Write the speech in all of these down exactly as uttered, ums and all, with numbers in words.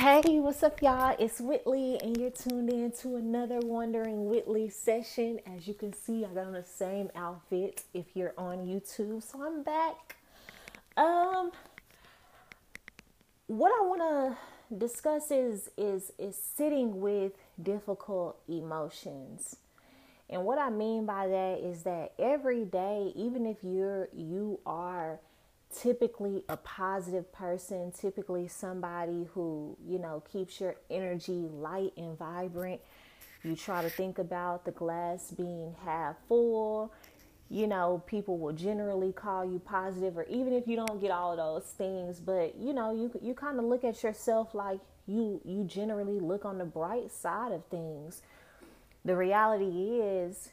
Hey, what's up, y'all? It's Whitley, and you're tuned in to another Wandering Whitley session. As you can see, I got on the same outfit if you're on YouTube, so I'm back. Um, what I want to discuss is, is, is sitting with difficult emotions. And what I mean by that is that every day, even if you're, you are typically a positive person, typically somebody who, you know, keeps your energy light and vibrant. You try to think about the glass being half full. You know, people will generally call you positive, or even if you don't get all of those things, but you know, you you kind of look at yourself like you you generally look on the bright side of things. The reality is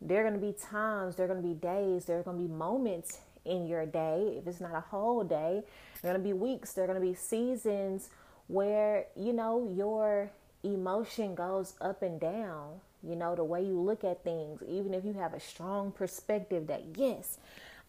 there are going to be times, there are going to be days, there are going to be moments in your day, if it's not a whole day, there are going to be weeks, there are going to be seasons where, you know, your emotion goes up and down, you know, the way you look at things. Even if you have a strong perspective that, yes,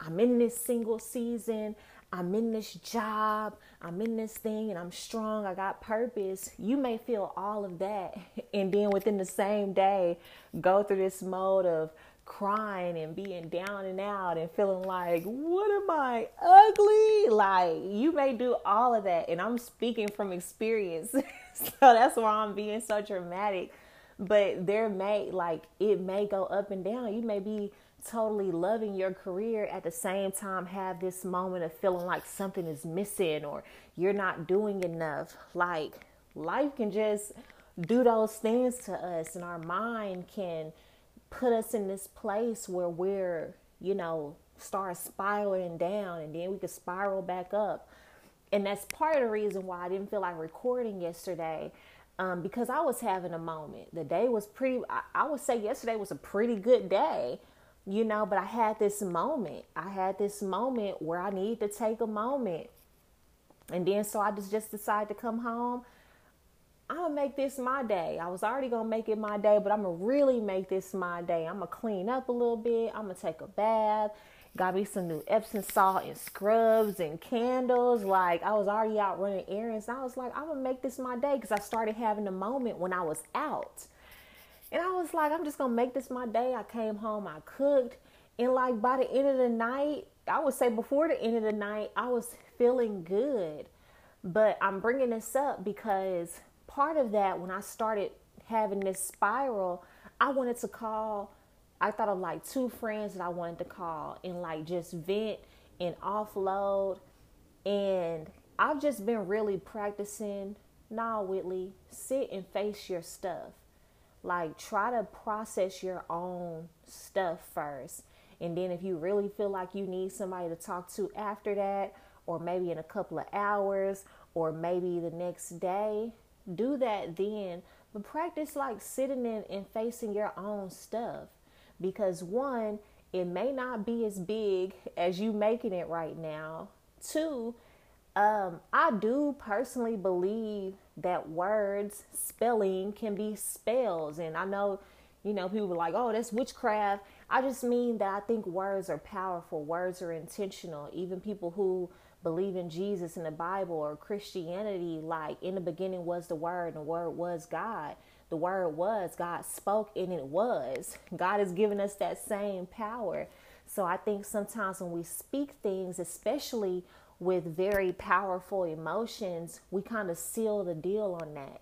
I'm in this single season, I'm in this job, I'm in this thing, and I'm strong, I got purpose, you may feel all of that, and then within the same day, go through this mode of crying and being down and out and feeling like, what am I, ugly? Like, you may do all of that, and I'm speaking from experience, so that's why I'm being so dramatic. But there may, like, it may go up and down. You may be totally loving your career, at the same time have this moment of feeling like something is missing or you're not doing enough. Like, life can just do those things to us, and our mind can put us in this place where we're, you know, start spiraling down, and then we could spiral back up. And that's part of the reason why I didn't feel like recording yesterday, um, because I was having a moment. The day was pretty, I, I would say yesterday was a pretty good day, you know, but I had this moment. I had this moment where I needed to take a moment. And then so I just, just decided to come home. I'm going to make this my day. I was already going to make it my day, but I'm going to really make this my day. I'm going to clean up a little bit. I'm going to take a bath. Got me some new Epsom salt and scrubs and candles. Like, I was already out running errands. And I was like, I'm going to make this my day, because I started having a moment when I was out. And I was like, I'm just going to make this my day. I came home, I cooked. And like, by the end of the night, I would say before the end of the night, I was feeling good. But I'm bringing this up because part of that, when I started having this spiral, I wanted to call, I thought of like two friends that I wanted to call and like just vent and offload. And I've just been really practicing, nah, Whitley, sit and face your stuff. Like, try to process your own stuff first. And then if you really feel like you need somebody to talk to after that, or maybe in a couple of hours, or maybe the next day, do that then. But practice like sitting in and facing your own stuff, because one, it may not be as big as you making it right now. Two, um, I do personally believe that words, spelling can be spells. And I know, you know, people are like, oh, that's witchcraft. I just mean that I think words are powerful. Words are intentional. Even people who believe in Jesus and the Bible or Christianity, like, in the beginning was the Word, and the Word was God. The Word was, God spoke, and it was. God has given us that same power. So I think sometimes when we speak things, especially with very powerful emotions, we kind of seal the deal on that.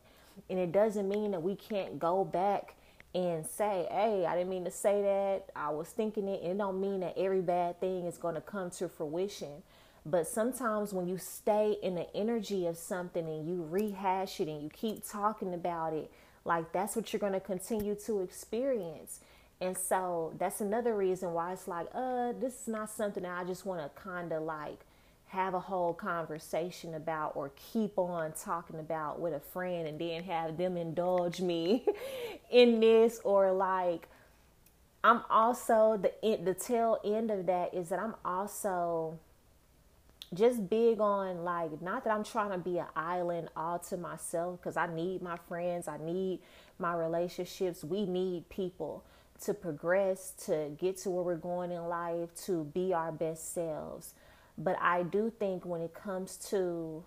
And it doesn't mean that we can't go back and say, hey, I didn't mean to say that. I was thinking it. And it don't mean that every bad thing is going to come to fruition. But sometimes when you stay in the energy of something and you rehash it and you keep talking about it, like, that's what you're going to continue to experience. And so that's another reason why it's like, uh, this is not something that I just want to kind of like have a whole conversation about or keep on talking about with a friend and then have them indulge me in this. Or like, I'm also, the, the tail end of that is that I'm also just big on, like, not that I'm trying to be an island all to myself, because I need my friends, I need my relationships, we need people to progress, to get to where we're going in life, to be our best selves. But I do think when it comes to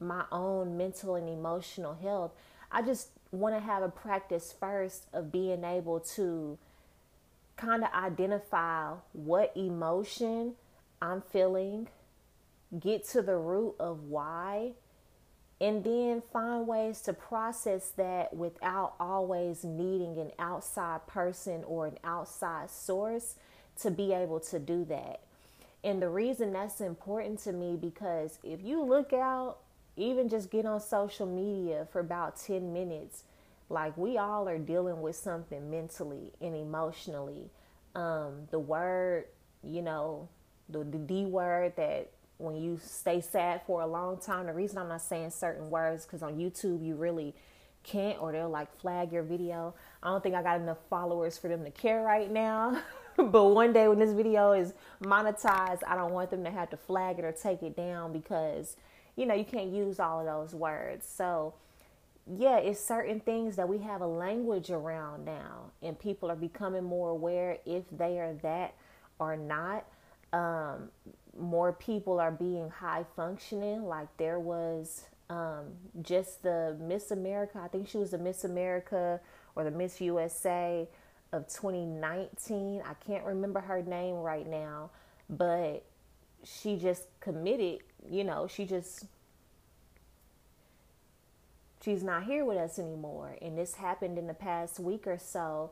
my own mental and emotional health. I just want to have a practice first of being able to kind of identify what emotion I'm feeling, get to the root of why, and then find ways to process that without always needing an outside person or an outside source to be able to do that. And the reason that's important to me, because if you look out, even just get on social media for about ten minutes, like, we all are dealing with something mentally and emotionally. Um, the word, you know, the, the D word that when you stay sad for a long time, the reason I'm not saying certain words, because on YouTube you really can't, or they'll like flag your video. I don't think I got enough followers for them to care right now. But one day when this video is monetized, I don't want them to have to flag it or take it down, because, you know, you can't use all of those words. So yeah, it's certain things that we have a language around now, and people are becoming more aware if they are that or not. Um, more people are being high functioning. Like, there was um, just the Miss America, I think she was the Miss America or the Miss U S A of twenty nineteen. I can't remember her name right now, but she just committed, you know, she just, she's not here with us anymore. And this happened in the past week or so.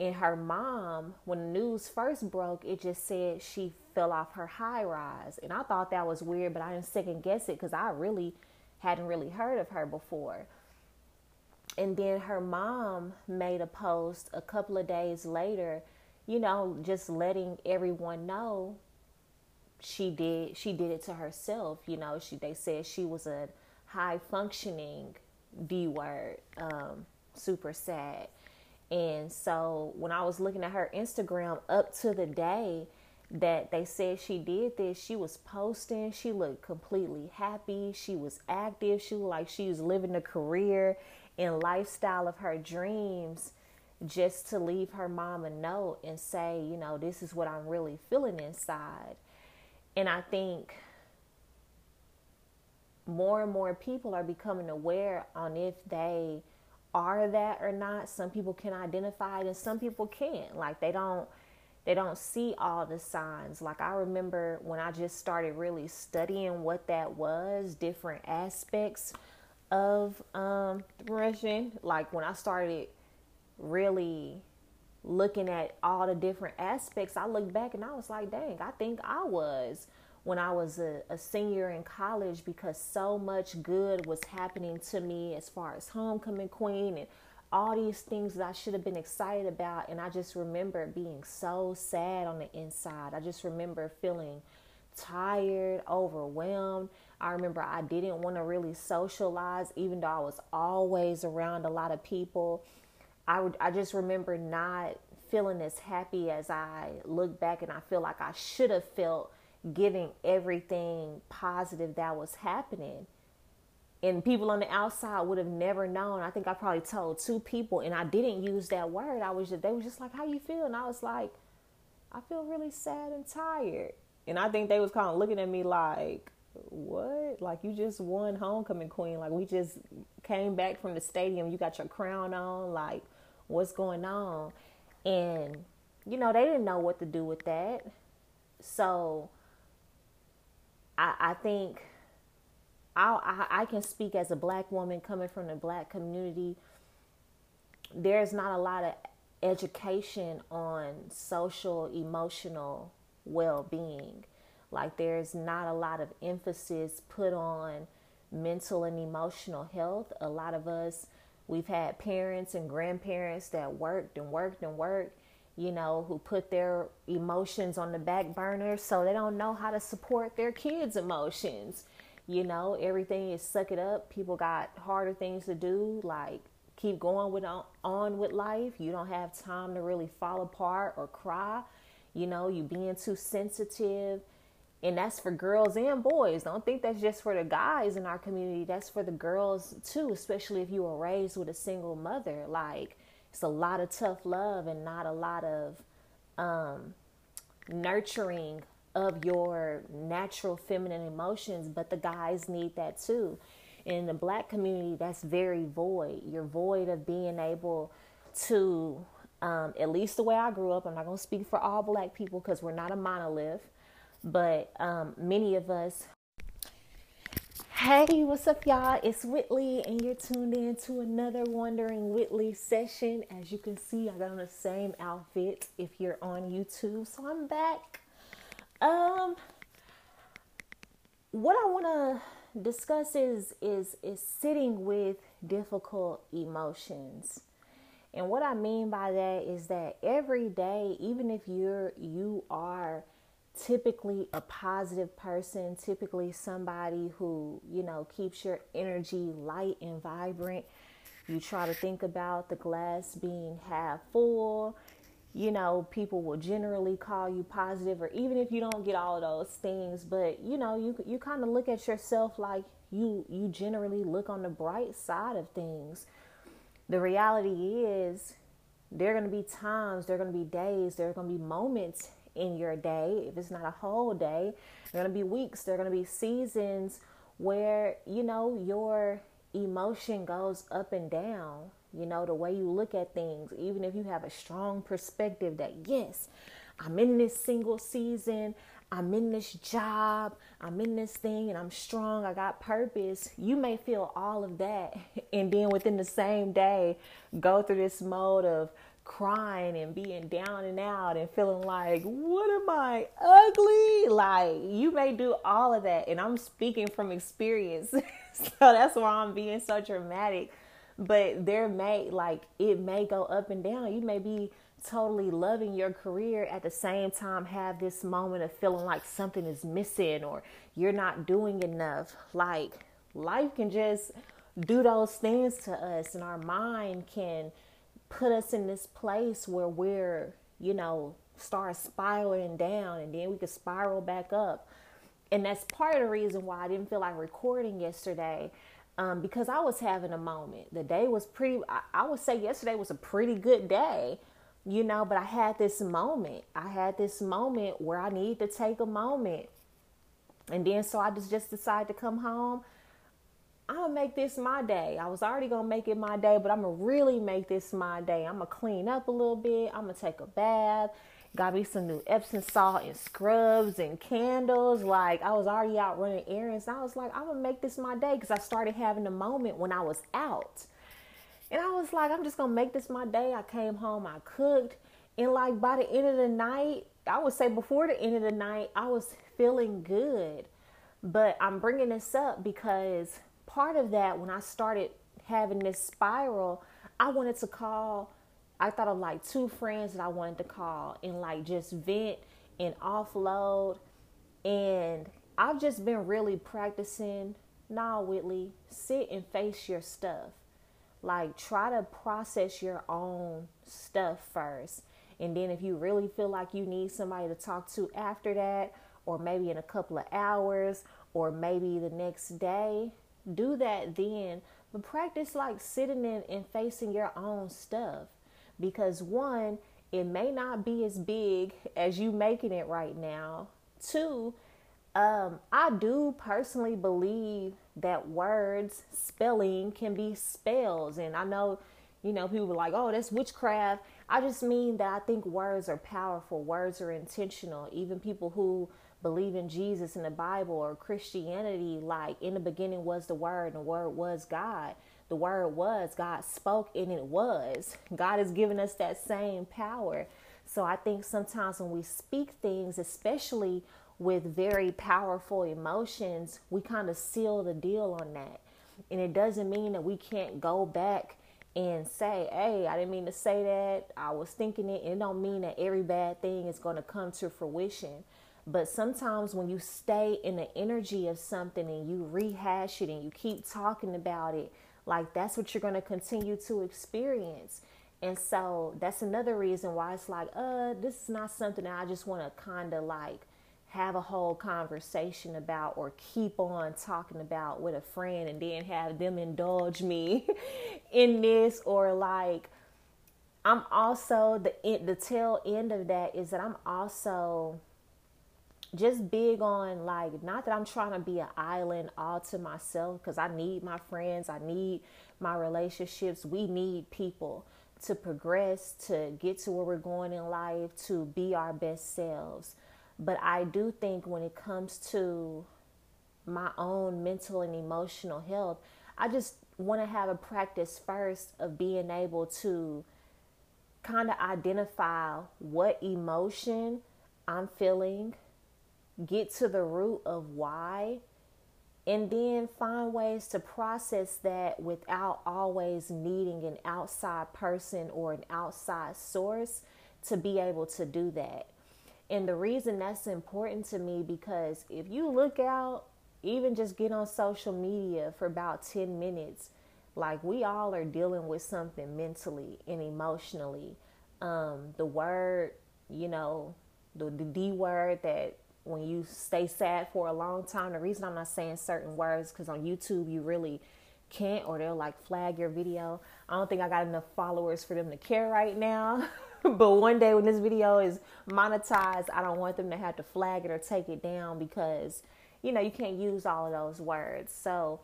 And her mom, when the news first broke, it just said she fell off her high rise. And I thought that was weird, but I didn't second guess it, because I really hadn't really heard of her before. And then her mom made a post a couple of days later, you know, just letting everyone know she did, she did it to herself. You know, she, they said she was a high functioning D word, um, super sad. And so when I was looking at her Instagram up to the day that they said she did this, she was posting, she looked completely happy, she was active, she looked like she was living the career and lifestyle of her dreams, just to leave her mom a note and say, you know, this is what I'm really feeling inside. And I think more and more people are becoming aware on if they are that or not. Some people can identify it and some people can't. Like, they don't they don't see all the signs. Like, I remember when I just started really studying what that was, different aspects of um, depression. Like, when I started really looking at all the different aspects, I looked back and I was like, dang, I think I was when I was a, a senior in college, because so much good was happening to me as far as homecoming queen and all these things that I should have been excited about. And I just remember being so sad on the inside. I just remember feeling tired, overwhelmed. I remember I didn't want to really socialize, even though I was always around a lot of people. I would, I just remember not feeling as happy as I look back, and I feel like I should have felt, giving everything positive that was happening. And people on the outside would have never known. I think I probably told two people, and I didn't use that word. I was just, they were just like, how you feel? And I was like, I feel really sad and tired. And I think they was kind of looking at me like, what? Like, you just won homecoming queen. Like, we just came back from the stadium. You got your crown on. Like, what's going on? And, you know, they didn't know what to do with that. So I, I think I'll, I I can speak as a Black woman coming from the Black community. There's not a lot of education on social, emotional well-being. Like, there's not a lot of emphasis put on mental and emotional health. A lot of us, we've had parents and grandparents that worked and worked and worked, you know, who put their emotions on the back burner, so they don't know how to support their kids' emotions. You know, everything is suck it up. People got harder things to do, like keep going with on, on with life. You don't have time to really fall apart or cry. You know, you being too sensitive. And that's for girls and boys. Don't think that's just for the guys in our community. That's for the girls too, especially if you were raised with a single mother. Like, it's a lot of tough love and not a lot of um, nurturing of your natural feminine emotions, but the guys need that too. in the Black community, that's very void. You're void of being able to, um, at least the way I grew up, I'm not going to speak for all Black people because we're not a monolith, but um, many of us. Hey, what's up, y'all? It's Whitley, and you're tuned in to another Wandering Whitley session. As you can see, I got on the same outfit if you're on YouTube, so I'm back. Um, what I want to discuss is, is, is sitting with difficult emotions. And what I mean by that is that every day, even if you're, you are typically a positive person, typically somebody who, you know, keeps your energy light and vibrant, you try to think about the glass being half full, you know, people will generally call you positive, or even if you don't get all those things, but, you know, you you kind of look at yourself like you, you generally look on the bright side of things. The reality is there are going to be times, there are going to be days, there are going to be moments in your day. If it's not a whole day, there are going to be weeks, there are going to be seasons where, you know, your emotion goes up and down. You know, the way you look at things, even if you have a strong perspective that, yes, I'm in this single season, I'm in this job, I'm in this thing, and I'm strong, I got purpose. You may feel all of that and then within the same day go through this mode of crying and being down and out and feeling like, what am I, ugly? Like, you may do all of that, and I'm speaking from experience, so that's why I'm being so dramatic. But there may, like, it may go up and down. You may be totally loving your career, at the same time have this moment of feeling like something is missing or you're not doing enough. Like, life can just do those things to us, and our mind can put us in this place where we're, you know, start spiraling down, and then we can spiral back up. And that's part of the reason why I didn't feel like recording yesterday, um, because I was having a moment. The day was pretty, I, I would say yesterday was a pretty good day, you know, but I had this moment. I had this moment where I needed to take a moment. And then so I just, just decided to come home. I'm going to make this my day. I was already going to make it my day, but I'm going to really make this my day. I'm going to clean up a little bit. I'm going to take a bath. Got me some new Epsom salt and scrubs and candles. Like, I was already out running errands. And I was like, I'm going to make this my day, because I started having a moment when I was out. And I was like, I'm just going to make this my day. I came home, I cooked. And like, by the end of the night, I would say before the end of the night, I was feeling good. But I'm bringing this up because part of that, when I started having this spiral, I wanted to call, I thought of like two friends that I wanted to call and like just vent and offload. And I've just been really practicing, nah, Whitley, sit and face your stuff. Like, try to process your own stuff first. And then if you really feel like you need somebody to talk to after that, or maybe in a couple of hours, or maybe the next day, do that then. But practice like sitting in and facing your own stuff, because one, it may not be as big as you making it right now. Two, um, I do personally believe that words, spelling can be spells. And I know, you know, people are like, oh, that's witchcraft. I just mean that I think words are powerful. Words are intentional. Even people who believe in Jesus and the Bible or Christianity, like, in the beginning was the Word, and the Word was God. The Word was, God spoke, and it was. God has given us that same power. So I think sometimes when we speak things, especially with very powerful emotions, we kind of seal the deal on that. And it doesn't mean that we can't go back and say, hey, I didn't mean to say that, I was thinking it. And it don't mean that every bad thing is going to come to fruition. But sometimes when you stay in the energy of something and you rehash it and you keep talking about it, like, that's what you're going to continue to experience. And so that's another reason why it's like, uh, this is not something that I just want to kind of like have a whole conversation about or keep on talking about with a friend and then have them indulge me in this. Or like, I'm also, the, the tail end of that is that I'm also just big on, like, not that I'm trying to be an island all to myself, because I need my friends, I need my relationships. We need people to progress, to get to where we're going in life, to be our best selves. But I do think when it comes to my own mental and emotional health, I just want to have a practice first of being able to kind of identify what emotion I'm feeling, get to the root of why, and then find ways to process that without always needing an outside person or an outside source to be able to do that. And the reason that's important to me, because if you look out, even just get on social media for about ten minutes, like, we all are dealing with something mentally and emotionally. Um, the word, you know, the, the D word that when you stay sad for a long time, the reason I'm not saying certain words, because on YouTube you really can't, or they'll like flag your video. I don't think I got enough followers for them to care right now. But one day when this video is monetized, I don't want them to have to flag it or take it down, because, you know, you can't use all of those words. So,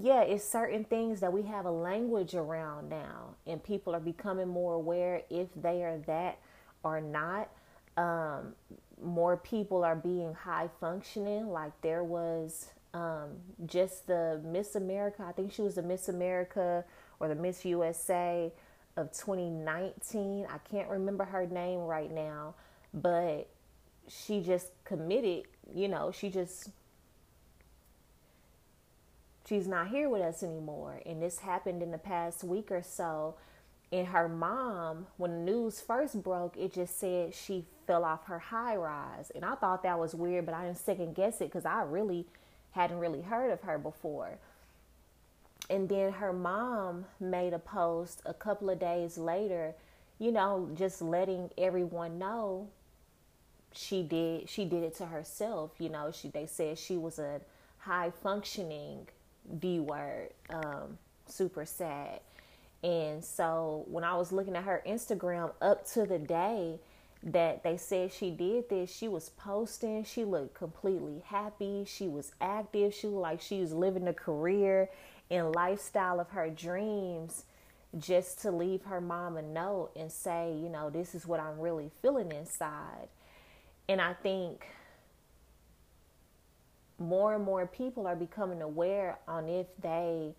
yeah, it's certain things that we have a language around now, and people are becoming more aware if they are that or not. Um, more people are being high functioning. Like, there was um, just the Miss America, I think she was the Miss America or the Miss U S A of twenty nineteen. I can't remember her name right now, but she just committed, you know, she just, she's not here with us anymore. And this happened in the past week or so. And her mom, when the news first broke, it just said she fell off her high rise. And I thought that was weird, but I didn't second guess it, because I really hadn't really heard of her before. And then her mom made a post a couple of days later, you know, just letting everyone know she did she did it to herself. You know, she they said she was a high functioning D word, um, super sad. And so when I was looking at her Instagram up to the day that they said she did this, she was posting, she looked completely happy, she was active, she looked like she was living the career and lifestyle of her dreams, just to leave her mom a note and say, you know, this is what I'm really feeling inside. And I think more and more people are becoming aware on if they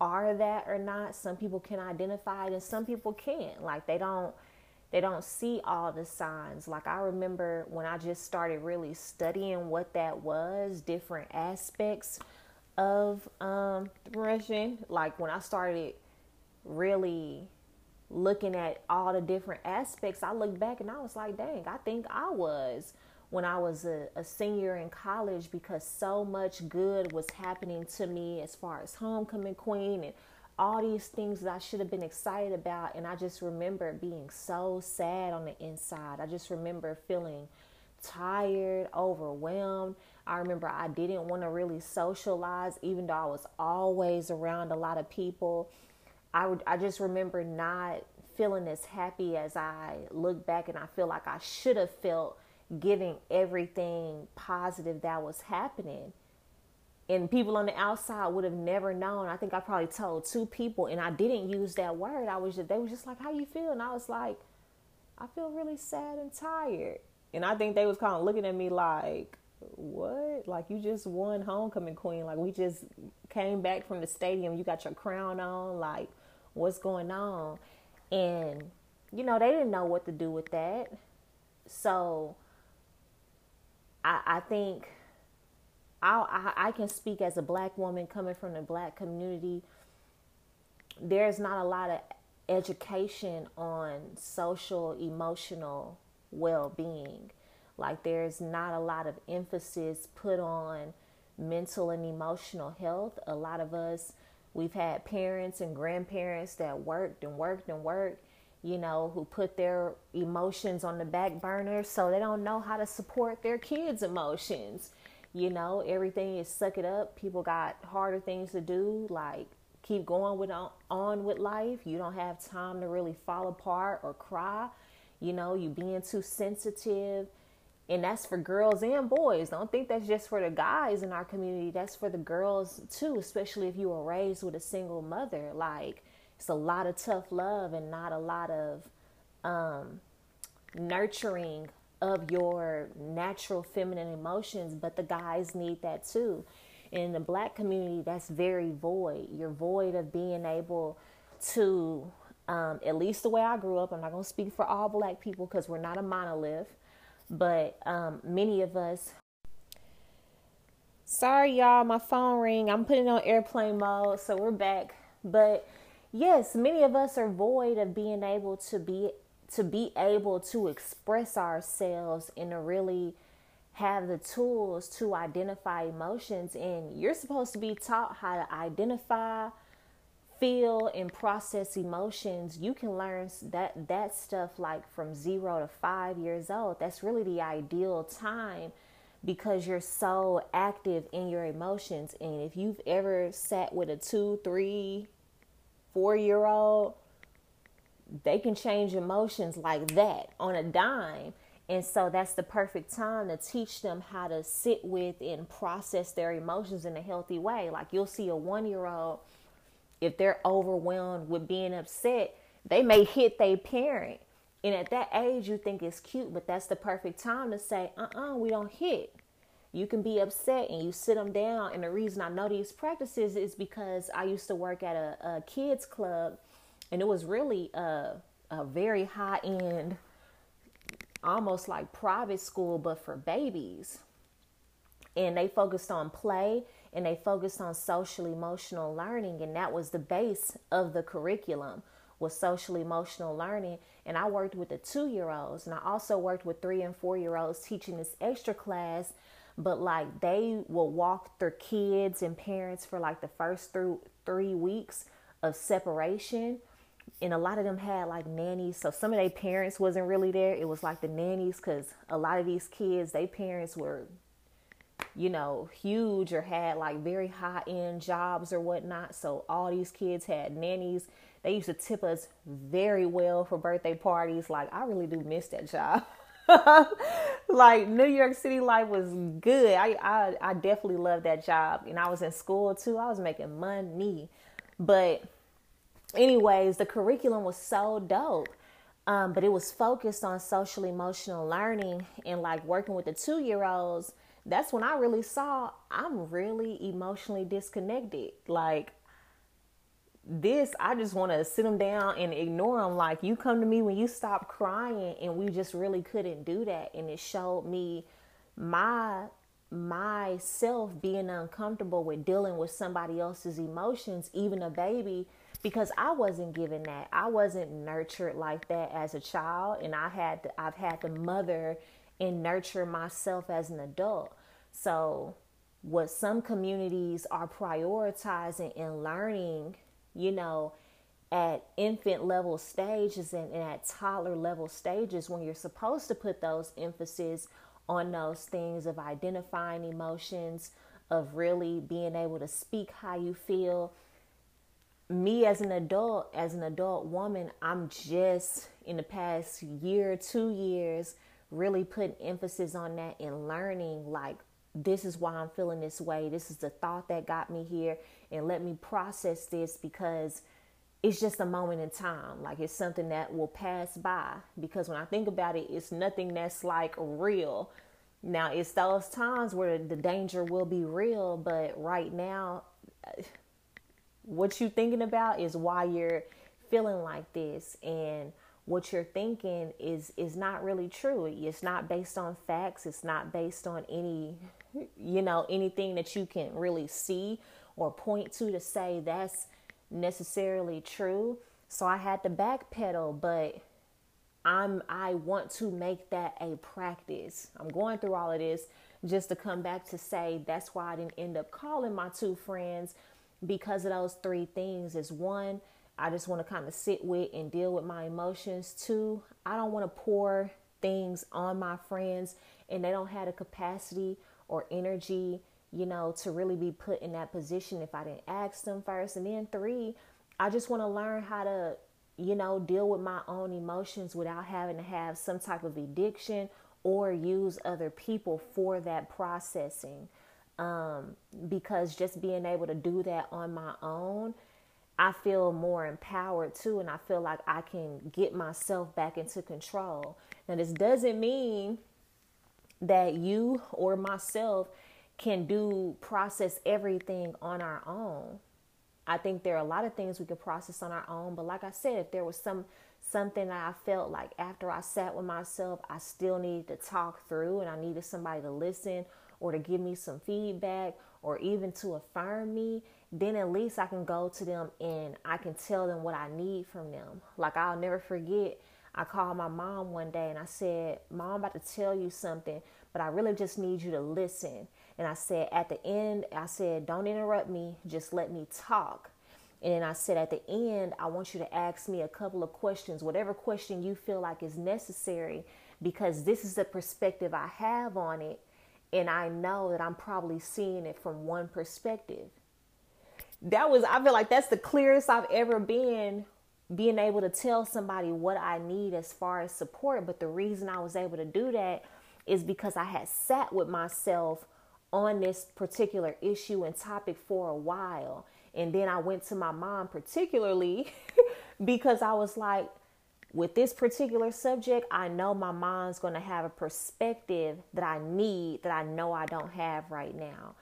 are that or not. Some people can identify it and some people can't. Like, they don't they don't see all the signs. Like, I remember when I just started really studying what that was, different aspects of um, depression, like when I started really looking at all the different aspects, I looked back and I was like, dang, I think I was when I was a, a senior in college, because so much good was happening to me as far as homecoming queen and all these things that I should have been excited about. And I just remember being so sad on the inside. I just remember feeling tired, overwhelmed. I remember I didn't want to really socialize, even though I was always around a lot of people. I would, I just remember not feeling as happy as I look back, and I feel like I should have felt, giving everything positive that was happening. And people on the outside would have never known. I think I probably told two people, and I didn't use that word. I was just, they were just like, how you feel? And I was like, I feel really sad and tired. And I think they was kind of looking at me like, what? Like, you just won homecoming queen. Like, we just came back from the stadium. You got your crown on. Like, what's going on? And, you know, they didn't know what to do with that. So I, I think I'll, I, I can speak as a Black woman coming from the Black community. There's not a lot of education on social, emotional well-being. Like, there's not a lot of emphasis put on mental and emotional health. A lot of us, we've had parents and grandparents that worked and worked and worked, you know, who put their emotions on the back burner, so they don't know how to support their kids' emotions. You know, everything is suck it up. People got harder things to do, like keep going with on, on with life. You don't have time to really fall apart or cry. You know, you being too sensitive. And that's for girls and boys. Don't think that's just for the guys in our community. That's for the girls too, especially if you were raised with a single mother. Like, it's a lot of tough love and not a lot of um, nurturing of your natural feminine emotions. But the guys need that too. In the Black community, that's very void. You're void of being able to, um, at least the way I grew up, I'm not going to speak for all Black people because we're not a monolith, but um, many of us. Sorry, y'all, my phone ring. I'm putting on airplane mode, so we're back. But yes, many of us are void of being able to be to be able to express ourselves and to really have the tools to identify emotions. And you're supposed to be taught how to identify, feel, and process emotions. You can learn that that stuff like from zero to five years old. That's really the ideal time because you're so active in your emotions. And if you've ever sat with a two, three, four-year-old, they can change emotions like that on a dime. And so that's the perfect time to teach them how to sit with and process their emotions in a healthy way. Like, you'll see a one-year-old, if they're overwhelmed with being upset, they may hit their parent. And at that age, you think it's cute, but that's the perfect time to say, uh-uh, we don't hit. You can be upset and you sit them down. And the reason I know these practices is because I used to work at a, a kids club, and it was really a, a very high-end, almost like private school, but for babies. And they focused on play and they focused on social emotional learning. And that was the base of the curriculum, was social emotional learning. And I worked with the two-year-olds, and I also worked with three and four-year-olds teaching this extra class. But like, they will walk their kids and parents for like the first through three weeks of separation. And a lot of them had like nannies. So some of their parents wasn't really there. It was like the nannies, because a lot of these kids, their parents were, you know, huge or had like very high end jobs or whatnot. So all these kids had nannies. They used to tip us very well for birthday parties. Like, I really do miss that job. Like, New York City life was good. I, I, I definitely loved that job. And I was in school too. I was making money. But anyways, the curriculum was so dope, um, but it was focused on social emotional learning. And like, working with the two-year-olds, that's when I really saw I'm really emotionally disconnected. Like, this, I just want to sit them down and ignore them. Like, you come to me when you stop crying, and we just really couldn't do that. And it showed me my myself being uncomfortable with dealing with somebody else's emotions, even a baby. Because I wasn't given that. I wasn't nurtured like that as a child. And I had to, I've had to mother and nurture myself as an adult. So what some communities are prioritizing and learning, you know, at infant level stages and, and at toddler level stages, when you're supposed to put those emphasis on those things of identifying emotions, of really being able to speak how you feel. Me as an adult, as an adult woman, I'm just in the past year, two years, really putting emphasis on that and learning, like, this is why I'm feeling this way. This is the thought that got me here, and let me process this, because it's just a moment in time. Like, it's something that will pass by, because when I think about it, it's nothing that's like real. Now, it's those times where the danger will be real, but right now, what you're thinking about is why you're feeling like this, and what you're thinking is is not really true. It's not based on facts. It's not based on any, you know, anything that you can really see or point to to say that's necessarily true. So I had to backpedal, but I'm I want to make that a practice. I'm going through all of this just to come back to say that's why I didn't end up calling my two friends. Because of those three things. Is one, I just want to kind of sit with and deal with my emotions. Two, I don't want to pour things on my friends and they don't have the capacity or energy, you know, to really be put in that position if I didn't ask them first. And then three, I just want to learn how to, you know, deal with my own emotions without having to have some type of addiction or use other people for that processing. Um, because just being able to do that on my own, I feel more empowered too. And I feel like I can get myself back into control. Now, this doesn't mean that you or myself can do process everything on our own. I think there are a lot of things we can process on our own. But like I said, if there was some something that I felt like after I sat with myself, I still needed to talk through and I needed somebody to listen or to give me some feedback or even to affirm me, then at least I can go to them and I can tell them what I need from them. Like, I'll never forget, I called my mom one day and I said, "Mom, I'm about to tell you something, but I really just need you to listen." And I said, at the end, I said, "Don't interrupt me, just let me talk." And then I said, at the end, I want you to ask me a couple of questions, whatever question you feel like is necessary, because this is the perspective I have on it. And I know that I'm probably seeing it from one perspective. That was, I feel like that's the clearest I've ever been, being able to tell somebody what I need as far as support. But the reason I was able to do that is because I had sat with myself on this particular issue and topic for a while. And then I went to my mom particularly because I was like, with this particular subject, I know my mom's going to have a perspective that I need, that I know I don't have right now.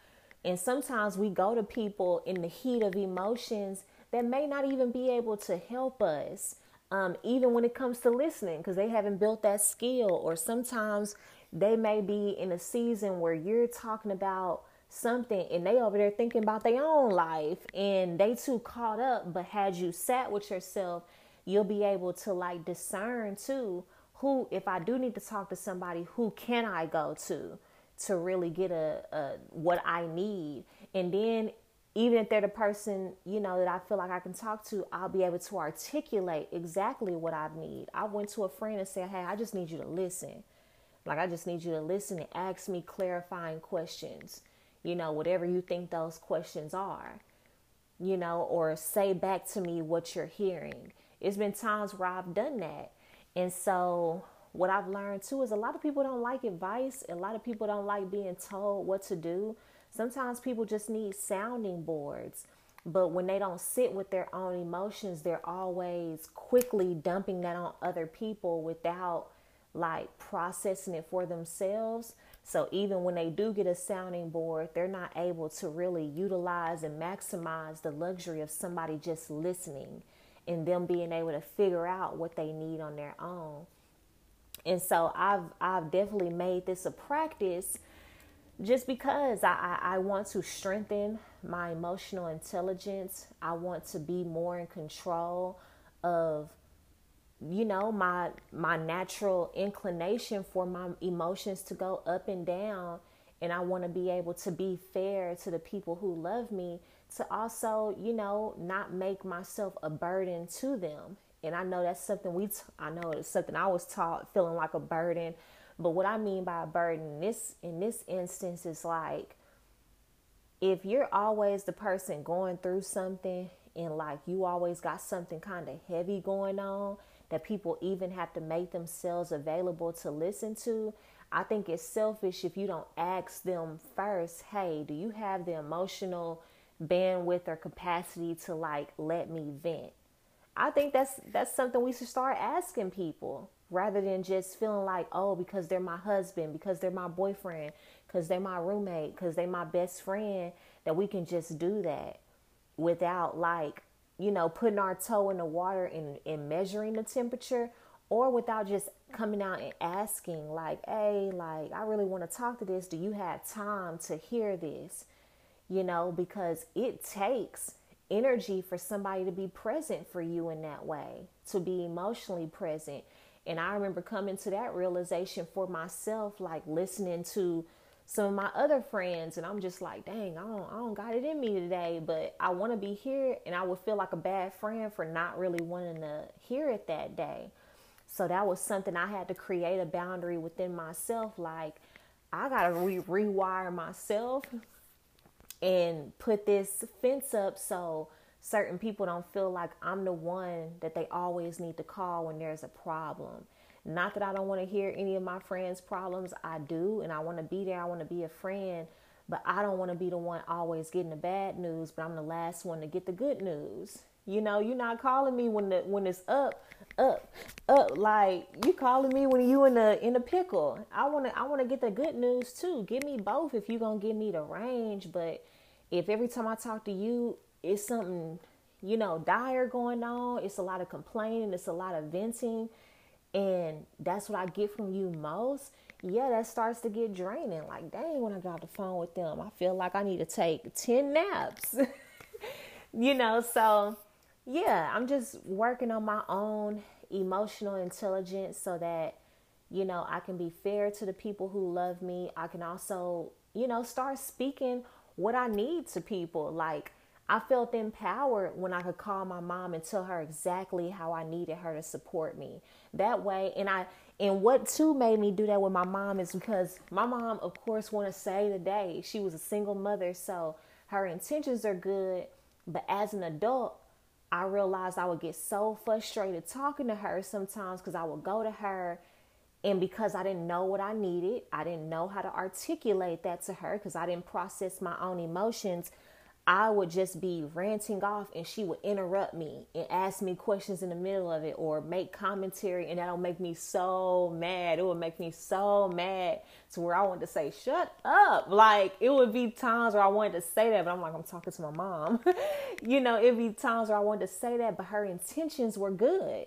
And sometimes we go to people in the heat of emotions that may not even be able to help us, um, even when it comes to listening, because they haven't built that skill. Or sometimes they may be in a season where you're talking about something and they over there thinking about their own life and they too caught up. But had you sat with yourself, you'll be able to like discern too, who, if I do need to talk to somebody, who can I go to to really get a, a what I need. And then even if they're the person, you know, that I feel like I can talk to, I'll be able to articulate exactly what I need. I went to a friend and said, "Hey, I just need you to listen. Like, I just need you to listen and ask me clarifying questions, you know, whatever you think those questions are, you know, or say back to me what you're hearing." It's been times where I've done that. And so what I've learned too is a lot of people don't like advice. A lot of people don't like being told what to do. Sometimes people just need sounding boards. But when they don't sit with their own emotions, they're always quickly dumping that on other people without like processing it for themselves. So even when they do get a sounding board, they're not able to really utilize and maximize the luxury of somebody just listening and them being able to figure out what they need on their own. And so I've I've definitely made this a practice just because I, I, I want to strengthen my emotional intelligence. I want to be more in control of, you know, my my natural inclination for my emotions to go up and down. And I want to be able to be fair to the people who love me, to also, you know, not make myself a burden to them. And I know that's something we, t- I know it's something I was taught, feeling like a burden. But what I mean by a burden in this, in this instance is like, if you're always the person going through something and like you always got something kind of heavy going on that people even have to make themselves available to listen to, I think it's selfish if you don't ask them first, "Hey, do you have the emotional bandwidth or capacity to like let me vent?" I think that's that's something we should start asking people, rather than just feeling like, oh, because they're my husband, because they're my boyfriend, because they're my roommate, because they're my best friend, that we can just do that without like, you know, putting our toe in the water and, and measuring the temperature, or without just coming out and asking like, "Hey, like, I really want to talk to this. Do you have time to hear this?" You know, because it takes energy for somebody to be present for you in that way, to be emotionally present. And I remember coming to that realization for myself, like listening to some of my other friends, and I'm just like, dang, I don't, I don't got it in me today, but I want to be here. And I would feel like a bad friend for not really wanting to hear it that day. So that was something I had to create a boundary within myself. Like, I got to re- rewire myself and put this fence up so certain people don't feel like I'm the one that they always need to call when there's a problem. Not that I don't want to hear any of my friends' problems. I do, and I want to be there. I want to be a friend, but I don't want to be the one always getting the bad news, but I'm the last one to get the good news. You know, you're not calling me when the, when it's up, up, up. Like, you calling me when you in the in the pickle. I want to I want to get the good news too. Give me both if you're going to give me the range. But if every time I talk to you, it's something, you know, dire going on. It's a lot of complaining. It's a lot of venting. And that's what I get from you most. Yeah, that starts to get draining. Like, dang, when I got off the phone with them, I feel like I need to take ten naps. You know, so... yeah, I'm just working on my own emotional intelligence so that, you know, I can be fair to the people who love me. I can also, you know, start speaking what I need to people. Like, I felt empowered when I could call my mom and tell her exactly how I needed her to support me that way. And I, and what too made me do that with my mom is because my mom, of course, want to save the day. She was a single mother, so her intentions are good. But as an adult, I realized I would get so frustrated talking to her sometimes because I would go to her, and because I didn't know what I needed, I didn't know how to articulate that to her because I didn't process my own emotions. I would just be ranting off and she would interrupt me and ask me questions in the middle of it or make commentary, and that'll make me so mad. It would make me so mad to where I wanted to say, shut up. Like, it would be times where I wanted to say that, but I'm like, I'm talking to my mom. You know, it'd be times where I wanted to say that, but her intentions were good.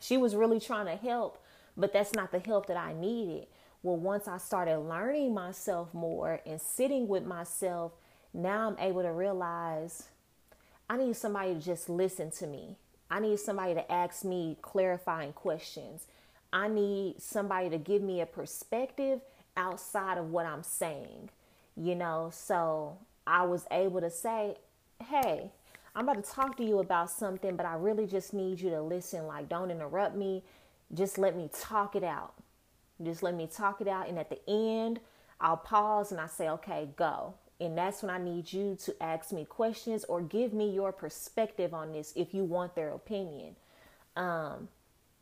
She was really trying to help, but that's not the help that I needed. Well, once I started learning myself more and sitting with myself, now I'm able to realize I need somebody to just listen to me. I need somebody to ask me clarifying questions. I need somebody to give me a perspective outside of what I'm saying, you know? So I was able to say, hey, I'm about to talk to you about something, but I really just need you to listen. Like, don't interrupt me. Just let me talk it out. Just let me talk it out. And at the end, I'll pause and I say, okay, go. And that's when I need you to ask me questions or give me your perspective on this if you want their opinion. Um,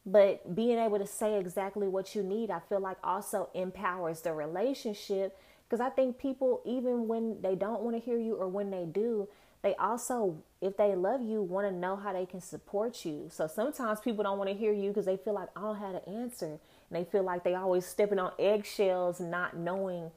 but being able to say exactly what you need, I feel like also empowers the relationship, because I think people, even when they don't want to hear you or when they do, they also, if they love you, want to know how they can support you. So sometimes people don't want to hear you because they feel like, I don't have an answer. And they feel like they always stepping on eggshells, not knowing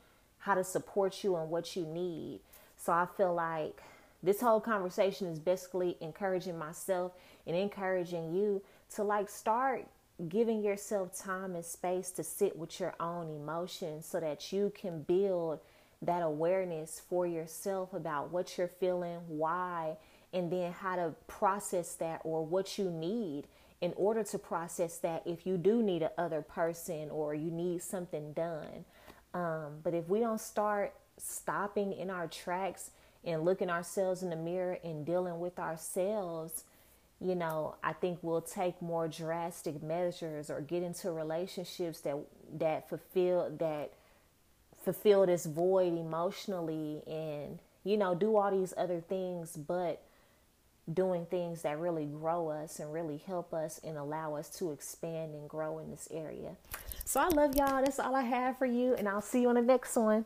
how to support you and what you need. So I feel like this whole conversation is basically encouraging myself and encouraging you to, like, start giving yourself time and space to sit with your own emotions so that you can build that awareness for yourself about what you're feeling, why, and then how to process that or what you need in order to process that if you do need another person or you need something done. Um, but if we don't start stopping in our tracks and looking ourselves in the mirror and dealing with ourselves, you know, I think we'll take more drastic measures or get into relationships that that fulfill that fulfill this void emotionally, and, you know, do all these other things, but doing things that really grow us and really help us and allow us to expand and grow in this area. So I love y'all. That's all I have for you, and I'll see you on the next one.